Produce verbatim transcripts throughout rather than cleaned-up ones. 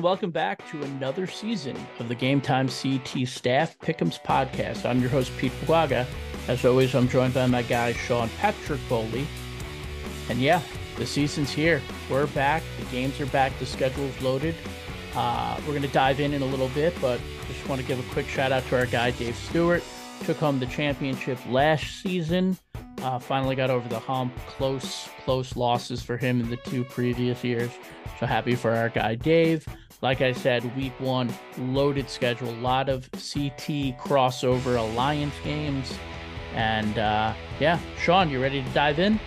Welcome back to another season of the Game Time C T Staff Pick'ems Podcast. I'm your host, Pete Paguaga. As always, I'm joined by my guy, Sean Patrick Bowley. And yeah, the season's here. We're back. The games are back. The schedule's loaded. Uh, we're going to dive in in a little bit, but just want to give a quick shout out to our guy, Dave Stewart. Took home the championship last season. Uh, finally got over the hump. Close, close losses for him in the two previous years. So happy for our guy, Dave. Like I said, week one, loaded schedule, a lot of C T crossover alliance games. And uh, yeah, Sean, you ready to dive in?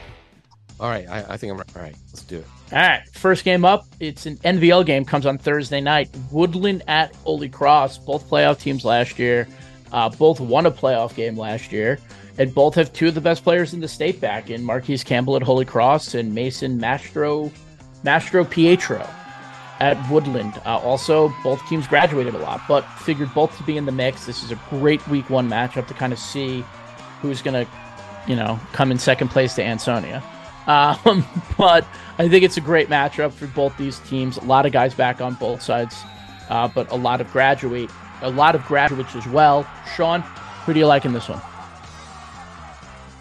All right. I, I think I'm all right. Let's do it. All right. First game up. It's an N V L game, comes on Thursday night. Woodland at Holy Cross, both playoff teams last year. Uh, both won a playoff game last year. And both have two of the best players in the state back in Marquise Campbell at Holy Cross and Mason Mastro, Mastro Pietro at Woodland. Uh, also, both teams graduated a lot, but figured both to be in the mix. This is a great week one matchup to kind of see who's going to, you know, come in second place to Ansonia. Um, but I think it's a great matchup for both these teams. A lot of guys back on both sides, uh, but a lot of graduate, a lot of graduates as well. Sean, who do you like in this one?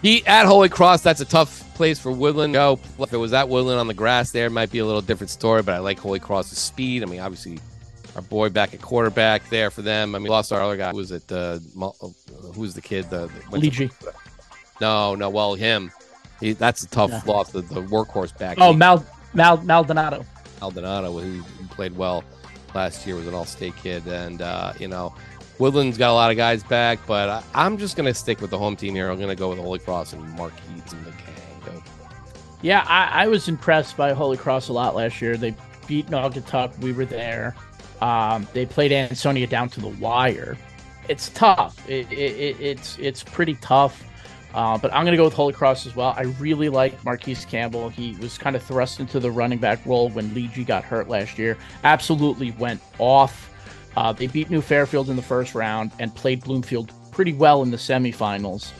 He at Holy Cross, that's a tough place for Woodland. No, if it was that Woodland on the grass there, it might be a little different story, but I like Holy Cross's speed. I mean, obviously, our boy back at quarterback there for them. I mean, lost our other guy. Who was it? Uh, who's the kid? The, the Leachy. To- no, no, well, him. He, that's a tough yeah. loss, the, the workhorse back. Oh, Mal, Mal, Maldonado. Maldonado, who played well last year, was an all-state kid. And, uh, you know, Woodland's got a lot of guys back, but I, I'm just going to stick with the home team here. I'm going to go with Holy Cross and Marquise and the gang. Yeah, I, I was impressed by Holy Cross a lot last year. They beat Naugatuck. We were there. Um, they played Ansonia down to the wire. It's tough. It, it, it, it's it's pretty tough. Uh, but I'm going to go with Holy Cross as well. I really like Marquise Campbell. He was kind of thrust into the running back role when Leachy got hurt last year. Absolutely went off. Uh, they beat New Fairfield in the first round and played Bloomfield pretty well in the semifinals.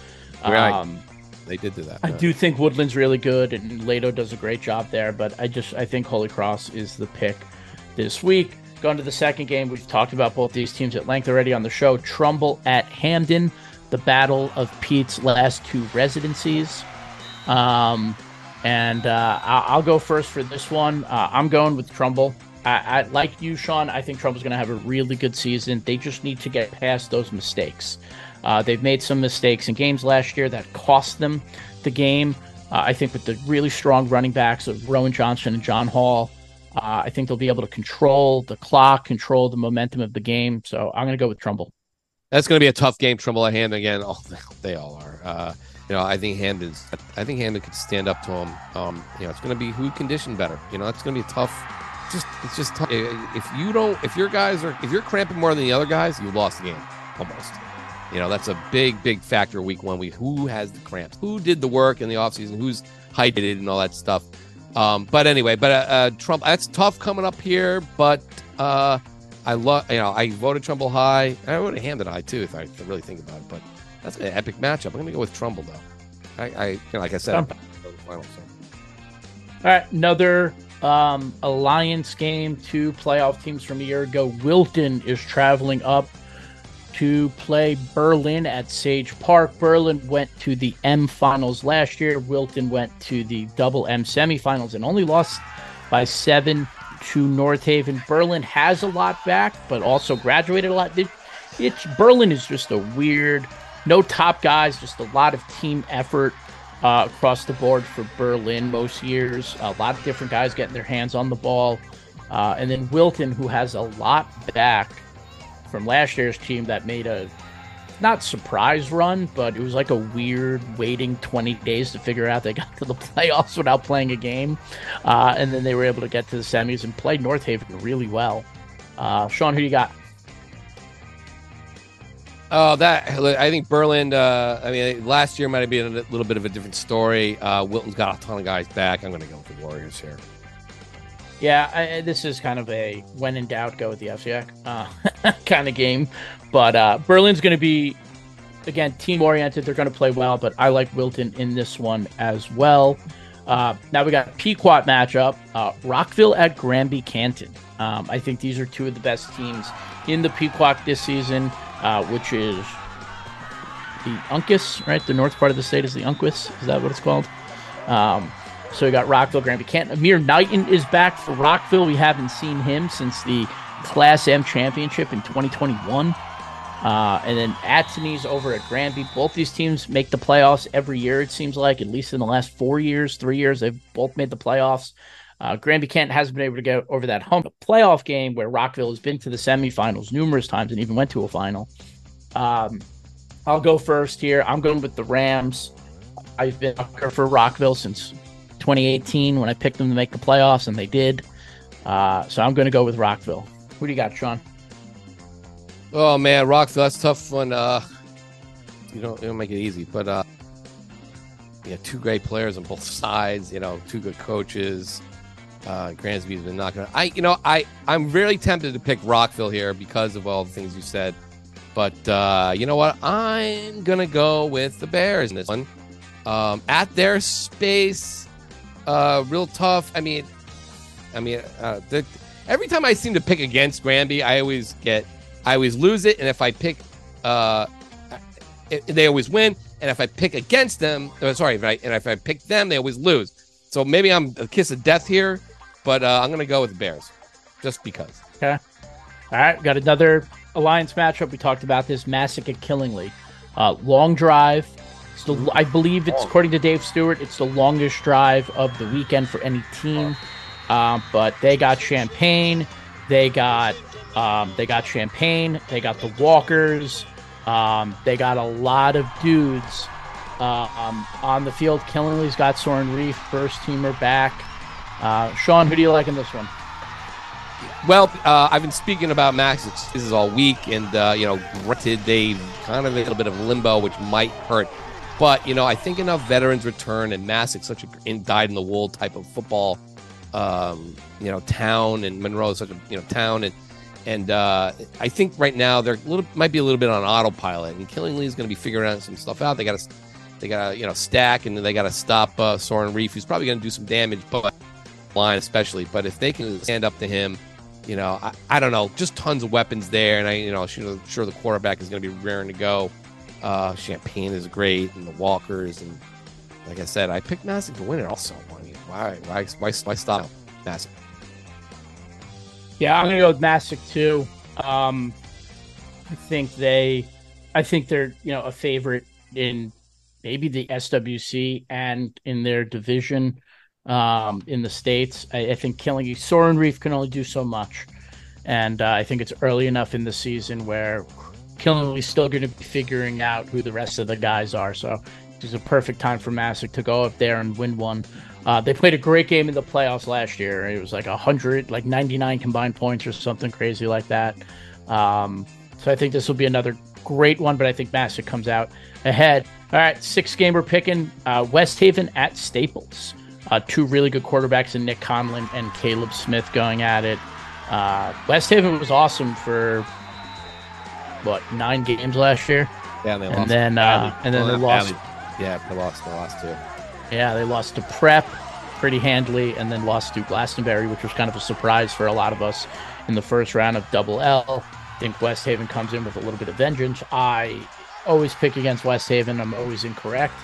Right. Um, They did do that. I right. do think Woodland's really good, and Lato does a great job there, but I just I think Holy Cross is the pick this week. Going to the second game, we've talked about both these teams at length already on the show. Trumbull at Hamden, the battle of Pete's last two residencies. Um, and uh, I'll go first for this one. Uh, I'm going with Trumbull. I, I like you, Sean. I think Trumble's going to have a really good season. They just need to get past those mistakes. Uh, they've made some mistakes in games last year that cost them the game. Uh, I think with the really strong running backs of Rowan Johnson and John Hall, uh, I think they'll be able to control the clock, control the momentum of the game. So I'm going to go with Trumbull. That's going to be a tough game. Trumbull at Hamden again. Oh, they all are. Uh, you know, I think Hamden's. I think Hamden could stand up to him. Um, you know, it's going to be who conditioned better. You know, it's going to be tough. Just it's just tough. If you don't, if your guys are, if you're cramping more than the other guys, you lost the game almost. You know, that's a big, big factor week one. We who has the cramps, who did the work in the offseason, who's hydrated and all that stuff. Um, but anyway, but uh, uh, Trump, that's tough coming up here. But uh, I love, you know, I voted Trumbull high. I would have Hamden high, too, if I really think about it. But that's an epic matchup. I'm going to go with Trumbull, though. I, I you know, like I said, I'm going to go to the final. So. All right, another um, Alliance game, two playoff teams from a year ago. Wilton is traveling up to play Berlin at Sage Park. Berlin went to the M finals last year. Wilton went to the double M semifinals and only lost by seven to North Haven. Berlin has a lot back, but also graduated a lot. It, it's Berlin is just a weird, no top guys, just a lot of team effort uh, across the board for Berlin most years. A lot of different guys getting their hands on the ball. Uh, and then Wilton, who has a lot back from last year's team that made a, not surprise run, but it was like a weird waiting twenty days to figure out they got to the playoffs without playing a game. Uh, and then they were able to get to the semis and play North Haven really well. Uh, Sean, who you got? Oh, that I think Berlin, uh, I mean, last year might have been a little bit of a different story. Uh, Wilton's got a ton of guys back. I'm going to go with the Warriors here. Yeah, I, this is kind of a when in doubt, go with the F C A C uh, kind of game. But uh, Berlin's going to be, again, team-oriented. They're going to play well, but I like Wilton in this one as well. Uh, now we got a Pequot matchup, uh, Rockville at Granby Canton. Um, I think these are two of the best teams in the Pequot this season, uh, which is the Uncas, right? The north part of the state is the Uncas. Is that what it's called? Um So we got Rockville, Granby Canton. Amir Knighton is back for Rockville. We haven't seen him since the Class M Championship in twenty twenty-one. Uh, and then Attenese over at Granby. Both these teams make the playoffs every year, it seems like, at least in the last four years, three years. They've both made the playoffs. Uh, Granby Canton hasn't been able to get over that hump. A playoff game where Rockville has been to the semifinals numerous times and even went to a final. Um, I'll go first here. I'm going with the Rams. I've been up for Rockville since twenty eighteen when I picked them to make the playoffs, and they did. Uh, so I'm going to go with Rockville. Who do you got, Sean? Oh, man, Rockville, that's a tough one. Uh, you don't, you don't make it easy. But, uh, yeah, two great players on both sides, you know, two good coaches. Uh, Gransby's been knocking out. I, you know, I, I'm really tempted to pick Rockville here because of all the things you said. But uh, you know what? I'm going to go with the Bears in this one. Um, at their space... Uh, real tough. I mean, I mean, uh, the, every time I seem to pick against Granby, I always get, I always lose it. And if I pick, uh, it, they always win. And if I pick against them, oh, sorry, if I, and if I pick them, they always lose. So maybe I'm a kiss of death here, but uh, I'm going to go with the Bears just because. Okay. All right. Got another Alliance matchup. We talked about this. Masuk at Killingly. Uh, long drive. It's the, I believe it's, according to Dave Stewart, it's the longest drive of the weekend for any team. Um, but they got champagne, they got um, they got champagne, they got the walkers, um, they got a lot of dudes uh, um, on the field. Killingly's got Soren Reef, first teamer back. Uh, Sean, who do you like in this one? Well, uh, I've been speaking about Max. It's, this is all week, and uh, you know, granted, they've kind of a little bit of limbo, which might hurt. But, you know, I think enough veterans return, and Masuk, such a dyed-in-the-wool type of football, um, you know, town, and Monroe is such a, you know, town. And and uh, I think right now they're a little, might be a little bit on autopilot. And Killingly is going to be figuring out some stuff out. They got to, they got to, you know, stack, and they got to stop uh, Soren Reef, who's probably going to do some damage, but line especially. But if they can stand up to him, you know, I, I don't know, just tons of weapons there. And I, you know, I'm sure, sure the quarterback is going to be raring to go. Uh, champagne is great, and the walkers, and like I said, I picked Masuk to win it. Also, I mean, why, why, why, why stop Masuk? Yeah, I'm gonna go with Masuk too. Um, I think they, I think they're you know a favorite in maybe the S W C and in their division um, in the States. I, I think Killingly, Soren Reef can only do so much, and uh, I think it's early enough in the season where Killingly's still going to be figuring out who the rest of the guys are, so it's a perfect time for Masuk to go up there and win one. Uh, they played a great game in the playoffs last year. It was like one hundred, like ninety-nine combined points or something crazy like that. Um, so I think this will be another great one, but I think Masuk comes out ahead. All right, sixth game we're picking, uh, West Haven at Staples. Uh, two really good quarterbacks in Nick Conlon and Caleb Smith going at it. Uh, West Haven was awesome for... what, nine games last year? Yeah, and they and lost. Then, uh, and then they lost. Yeah, they lost. They lost too. Yeah, they lost to Prep, pretty handily, and then lost to Glastonbury, which was kind of a surprise for a lot of us in the first round of Double L. I think West Haven comes in with a little bit of vengeance. I always pick against West Haven. I'm always incorrect.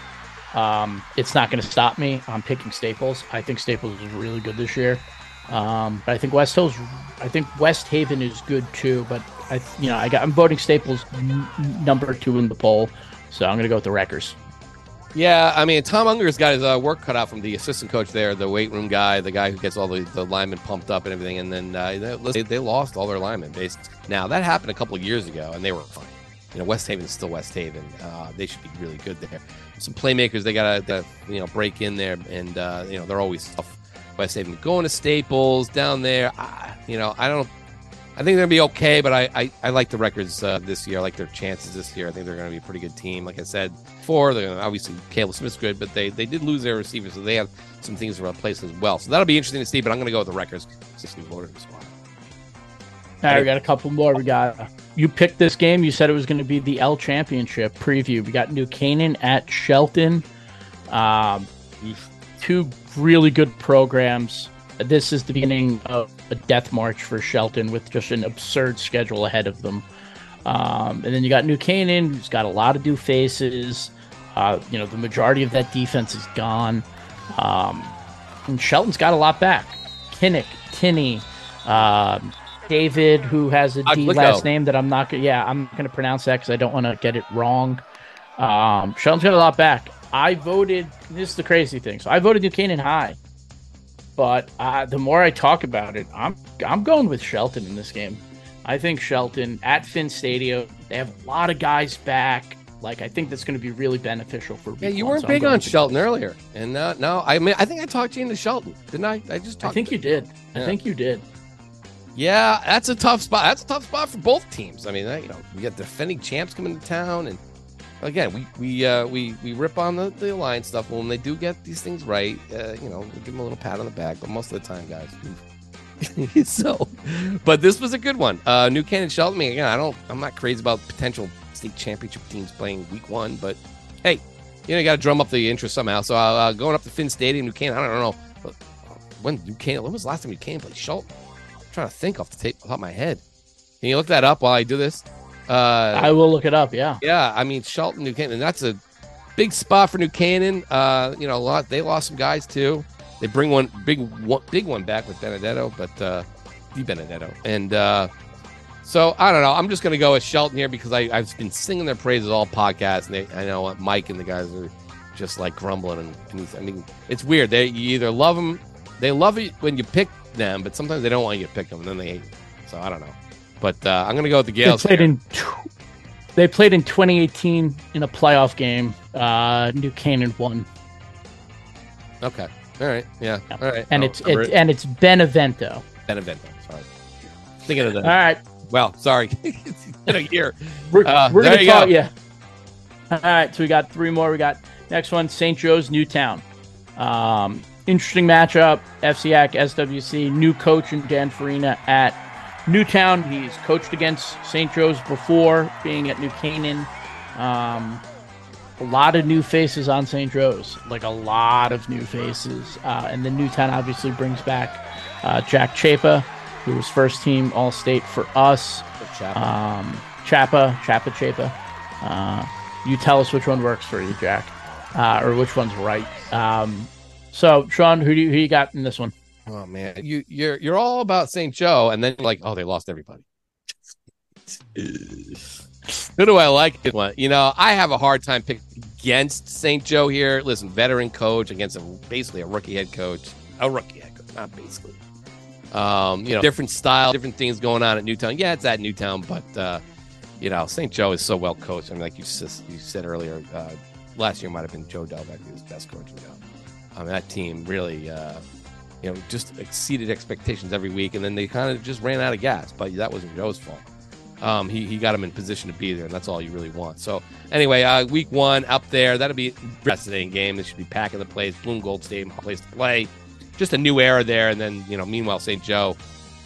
Um, it's not going to stop me. I'm picking Staples. I think Staples is really good this year. Um, but I think West Hill's, I think West Haven is good too, but I, you know, I got, I'm voting Staples n- number two in the poll. So I'm going to go with the Wreckers. Yeah. I mean, Tom Unger's got his uh, work cut out from the assistant coach there, the weight room guy, the guy who gets all the, the linemen pumped up and everything. And then, uh, they, they lost all their linemen basically. Now that happened a couple of years ago and they were fine. You know, West Haven is still West Haven. Uh, they should be really good there. Some playmakers, they got to, you know, break in there, and, uh, you know, they're always tough. West Haven going to Staples down there. I, you know, I don't, I think they're going to be okay, but I, I, I like the Wreckers uh, this year. I like their chances this year. I think they're going to be a pretty good team. Like I said before, they're gonna, obviously Caleb Smith's good, but they, they did lose their receivers, so they have some things to replace as well. So that'll be interesting to see, but I'm going to go with the Wreckers. This new voter squad. All right, we got a couple more. We got, you picked this game. You said it was going to be the L Championship preview. We got New Canaan at Shelton. Um, two really good programs. This is the beginning of a death march for Shelton with just an absurd schedule ahead of them. Um, and then you got New Canaan, who's got a lot of new faces. Uh, you know, the majority of that defense is gone. Um, and Shelton's got a lot back. Kinnick, Tinney, um, David, who has a D last name that I'm not going to, yeah, I'm going to pronounce that because I don't want to get it wrong. Um, Shelton's got a lot back. I voted, this is the crazy thing. So I voted New Canaan high, but uh, the more I talk about it, I'm, I'm going with Shelton in this game. I think Shelton at Finn Stadium, they have a lot of guys back. Like, I think that's going to be really beneficial for people. Yeah, you weren't so big on Shelton earlier. And now, now, I mean, I think I talked you into Shelton, didn't I? I just talked I think you did. Yeah. I think you did. Yeah, that's a tough spot. That's a tough spot for both teams. I mean, you know, we got defending champs coming to town, and again, we we uh, we we rip on the, the Alliance stuff. But when they do get these things right, uh, you know, we give them a little pat on the back. But most of the time, guys, so. But this was a good one. Uh, New Canaan, Shelton. I mean, again, I don't. I'm not crazy about potential state championship teams playing week one, but hey, you know, you got to drum up the interest somehow. So uh, going up to Finn Stadium, New Canaan. I don't know when New Canaan. When was the last time New Canaan played Shelton? Trying to think off the tape, off my head. Can you look that up while I do this? Uh, I will look it up. Yeah. Yeah. I mean, Shelton, New Canaan. That's a big spot for New Canaan. Uh, you know, a lot. They lost some guys too. They bring one big, one, big one back with Benedetto, but uh, the Benedetto. And uh, so I don't know. I'm just gonna go with Shelton here because I, I've been singing their praises all podcasts, and they, I know Mike and the guys are just like grumbling. And, and I mean, it's weird. They you either love them, they love it when you pick them, but sometimes they don't want you to pick them, and then they hate them. So I don't know, but uh, I'm gonna go with the Gales. They played here. in tw- they played in twenty eighteen in a playoff game. Uh, New Canaan won. Okay, all right, yeah, yeah. all right, and oh, it's it, it. and it's Benevento. Benevento, sorry. Thinking of that. All right. Well, sorry, it's been a year. We're, uh, we're gonna call you. All right, so we got three more. We got next one: Saint Joe's, Newtown. Um. Interesting matchup. F C A C, S W C, new coach in Dan Farina at Newtown. He's coached against Saint Joe's before, being at New Canaan. Um, a lot of new faces on Saint Joe's, like a lot of new faces. Uh, and then Newtown obviously brings back uh, Jack Chapa, who was first team All-State for us. Um, Chapa, Chapa, Chapa. Uh, you tell us which one works for you, Jack, uh, or which one's right. Um, So, Sean, who do you, who you got in this one? Oh man, you you're you're all about Saint Joe, and then you're like, oh, they lost everybody. Who do I like? This one, you know, I have a hard time picking against Saint Joe here. Listen, veteran coach against a, basically a rookie head coach, a rookie head coach, not basically. Um, you know, different style, different things going on at Newtown. Yeah, it's at Newtown, but uh, you know, Saint Joe is so well coached. I mean, like you you said earlier, uh, last year might have been Joe Delbeck who was best coach in Newtown. Um, that team really, uh, you know, just exceeded expectations every week, and then they kind of just ran out of gas. But that wasn't Joe's fault. Um, he he got him in position to be there, and that's all you really want. So anyway, uh, week one up there, that'll be an interesting game. They should be packing the place. Bloomgold Stadium, place to play. Just a new era there, and then you know, meanwhile, Saint Joe,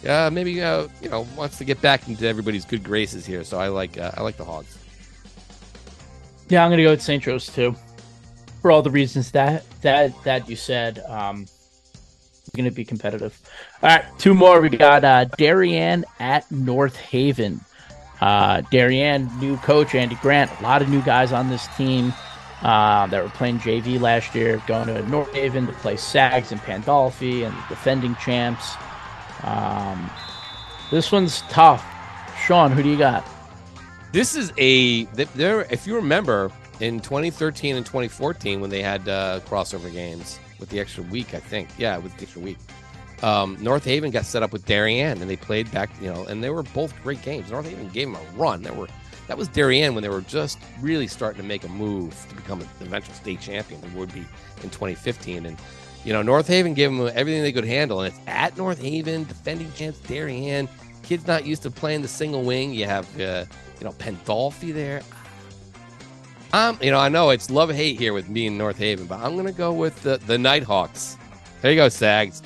uh, maybe uh, you know, wants to get back into everybody's good graces here. So I like uh, I like the Hogs. Yeah, I'm gonna go with Saint Joe's too. For all the reasons that that that you said, um, going to be competitive. All right, two more. We got uh, Darien at North Haven. Uh, Darien, new coach Andy Grant. A lot of new guys on this team uh, that were playing J V last year, going to North Haven to play Sags and Pandolfi and the defending champs. Um, this one's tough. Sean, who do you got? This is a there. If you remember, in twenty thirteen and twenty fourteen, when they had uh, crossover games with the extra week, I think, yeah, with the extra week, um, North Haven got set up with Darien, and they played back, you know, and they were both great games. North Haven gave them a run. That were that was Darien when they were just really starting to make a move to become an eventual state champion. They would be in twenty fifteen, and you know, North Haven gave them everything they could handle. And it's at North Haven, defending champs Darien. Kids not used to playing the single wing. You have. Uh, You know, Pandolfi there. Um, you know, I know it's love hate here with me in North Haven, but I'm gonna go with the, the Nighthawks. There you go, Sags.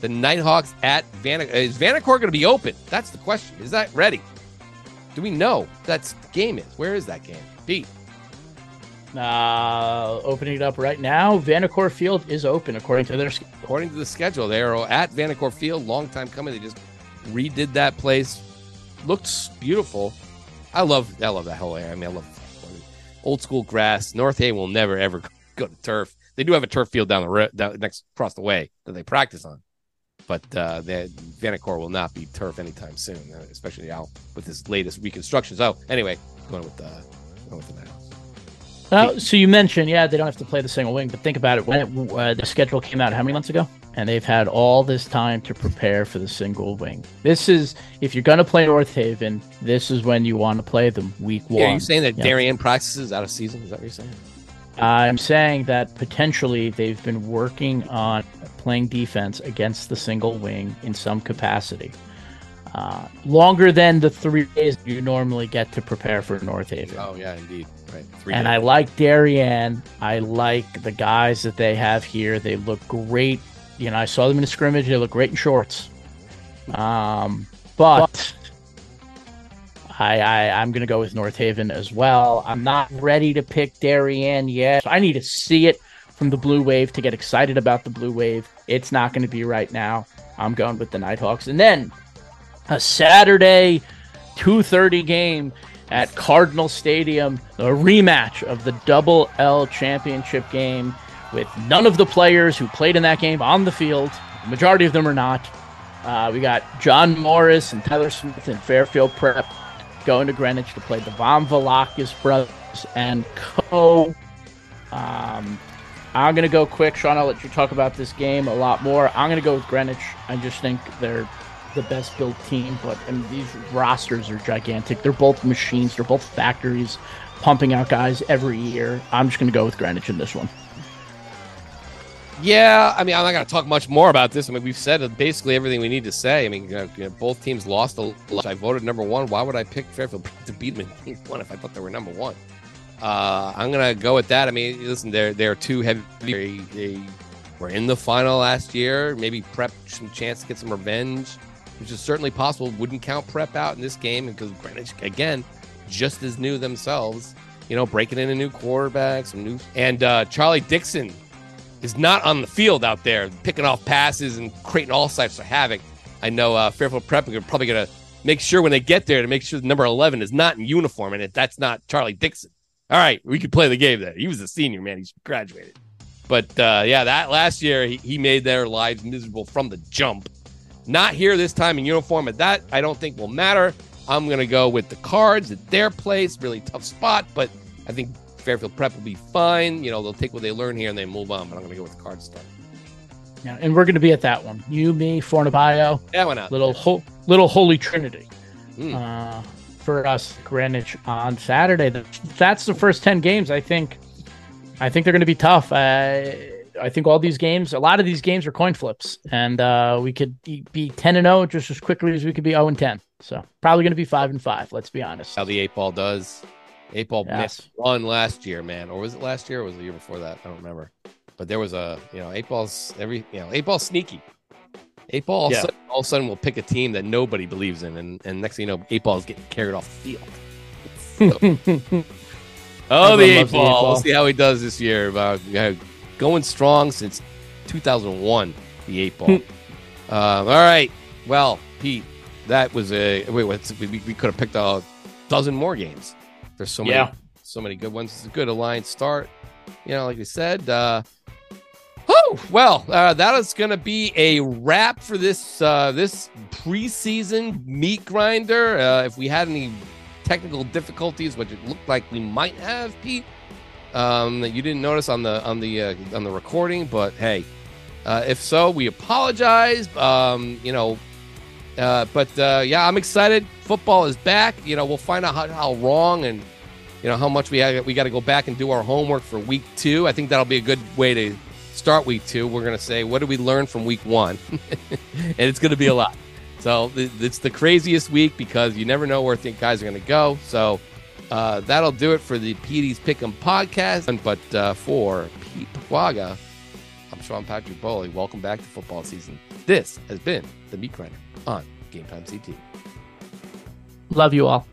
The Nighthawks at Vanacore. Is Vanacore gonna be open? That's the question. Is that ready? Do we know that's the game is? Where is that game? Pete. Uh, opening it up right now. Vanacore Field is open according to their according to the schedule. They are at Vanacore Field. Long time coming. They just redid that place. Looks beautiful. I love I love that whole area. I mean, I love old school grass. North Haven will never ever go to turf. They do have a turf field down the road, down, next across the way that they practice on, but uh, the Vanacore will not be turf anytime soon, especially now with this latest reconstruction. So anyway, going with the going with the Nighthawks. Uh, so you mentioned, yeah, they don't have to play the single wing, but think about it. When it, uh, the schedule came out, how many months ago? And they've had all this time to prepare for the single wing. This is, if you're going to play North Haven, this is when you want to play them, week one. Yeah, are you saying that Darien practices out of season? Is that what you're saying? I'm saying that potentially they've been working on playing defense against the single wing in some capacity. Uh, longer than the three days you normally get to prepare for North Haven. Oh, yeah, indeed. Right. Three and days. I like Darien. I like the guys that they have here. They look great. You know, I saw them in a scrimmage. They look great in shorts. Um, but I, I, I'm going to go with North Haven as well. I'm not ready to pick Darien yet. So I need to see it from the Blue Wave to get excited about the Blue Wave. It's not going to be right now. I'm going with the Nighthawks. And then a Saturday two thirty game at Cardinal Stadium, a rematch of the Double L Championship game with none of the players who played in that game on the field. The majority of them are not. Uh, we got John Morris and Tyler Smith and Fairfield Prep going to Greenwich to play the Von Velakis brothers and co. Um, I'm going to go quick. Sean, I'll let you talk about this game a lot more. I'm going to go with Greenwich. I just think they're the best built team, but I mean, these rosters are gigantic. They're both machines. They're both factories pumping out guys every year. I'm just going to go with Greenwich in this one. Yeah, I mean, I'm not going to talk much more about this. I mean, we've said basically everything we need to say. I mean, you know, both teams lost a lot. I voted number one. Why would I pick Fairfield to beat them in one if I thought they were number one? Uh, I'm going to go with that. I mean, listen, they're, they're too heavy. They, they were in the final last year. Maybe Prep some chance to get some revenge, which is certainly possible. Wouldn't count Prep out in this game because Greenwich, again, just as new themselves, you know, breaking in a new quarterback, some new. And uh, Charlie Dixon is not on the field out there, picking off passes and creating all types of havoc. I know uh, Fairfield Prep are probably going to make sure when they get there to make sure the number eleven is not in uniform, and if that's not Charlie Dixon. All right, we could play the game there. He was a senior, man. He's graduated. But, uh, yeah, that last year, he, he made their lives miserable from the jump. Not here this time in uniform, but that I don't think will matter. I'm going to go with the Cards at their place. Really tough spot, but I think Fairfield Prep will be fine. You know, they'll take what they learn here and they move on, but I'm going to go with the Card start. Yeah, and we're going to be at that one. You, me, Fornabio. Yeah, why not? Little, ho- little Holy Trinity mm. uh, for us, Greenwich, on Saturday. That's the first ten games. I think I think they're going to be tough. Uh, I think all these games, a lot of these games are coin flips, and uh, we could be ten and oh just as quickly as we could be oh and ten. So probably going to be five and five, let's be honest. How the eight ball does. Eight ball yes. missed one last year, man, or was it last year? Or was it the year before that? I don't remember. But there was a, you know, eight balls every, you know, eight ball sneaky. Eight ball all, yeah. sudden, all of a sudden will pick a team that nobody believes in, and, and next thing you know, eight ball is getting carried off the field. So. oh, the eight, the eight ball! We'll see how he does this year. Uh, going strong since two thousand one. He the eight ball. uh, all right. Well, Pete, that was a wait. What's, we, we could have picked a dozen more games. There's so many, yeah. so many good ones. It's a good Alliance start. You know, like we said. Uh, oh well, uh, that is going to be a wrap for this uh, this preseason meat grinder. Uh, if we had any technical difficulties, which it looked like we might have, Pete, um, that you didn't notice on the on the uh, on the recording, but hey, uh, if so, we apologize. Um, you know. Uh, but uh, yeah, I'm excited. Football is back. You know, we'll find out how, how wrong and you know how much we have, we got to go back and do our homework for week two. I think that'll be a good way to start week two. We're gonna say, what did we learn from week one? And it's gonna be a lot. So it's the craziest week because you never know where think guys are gonna go. So uh, that'll do it for the P D's Pick'em podcast. But uh, for Pete Paguaga, I'm Sean Patrick Bowley. Welcome back to football season. This has been the Meat Grinder on Game Time C T. Love you all.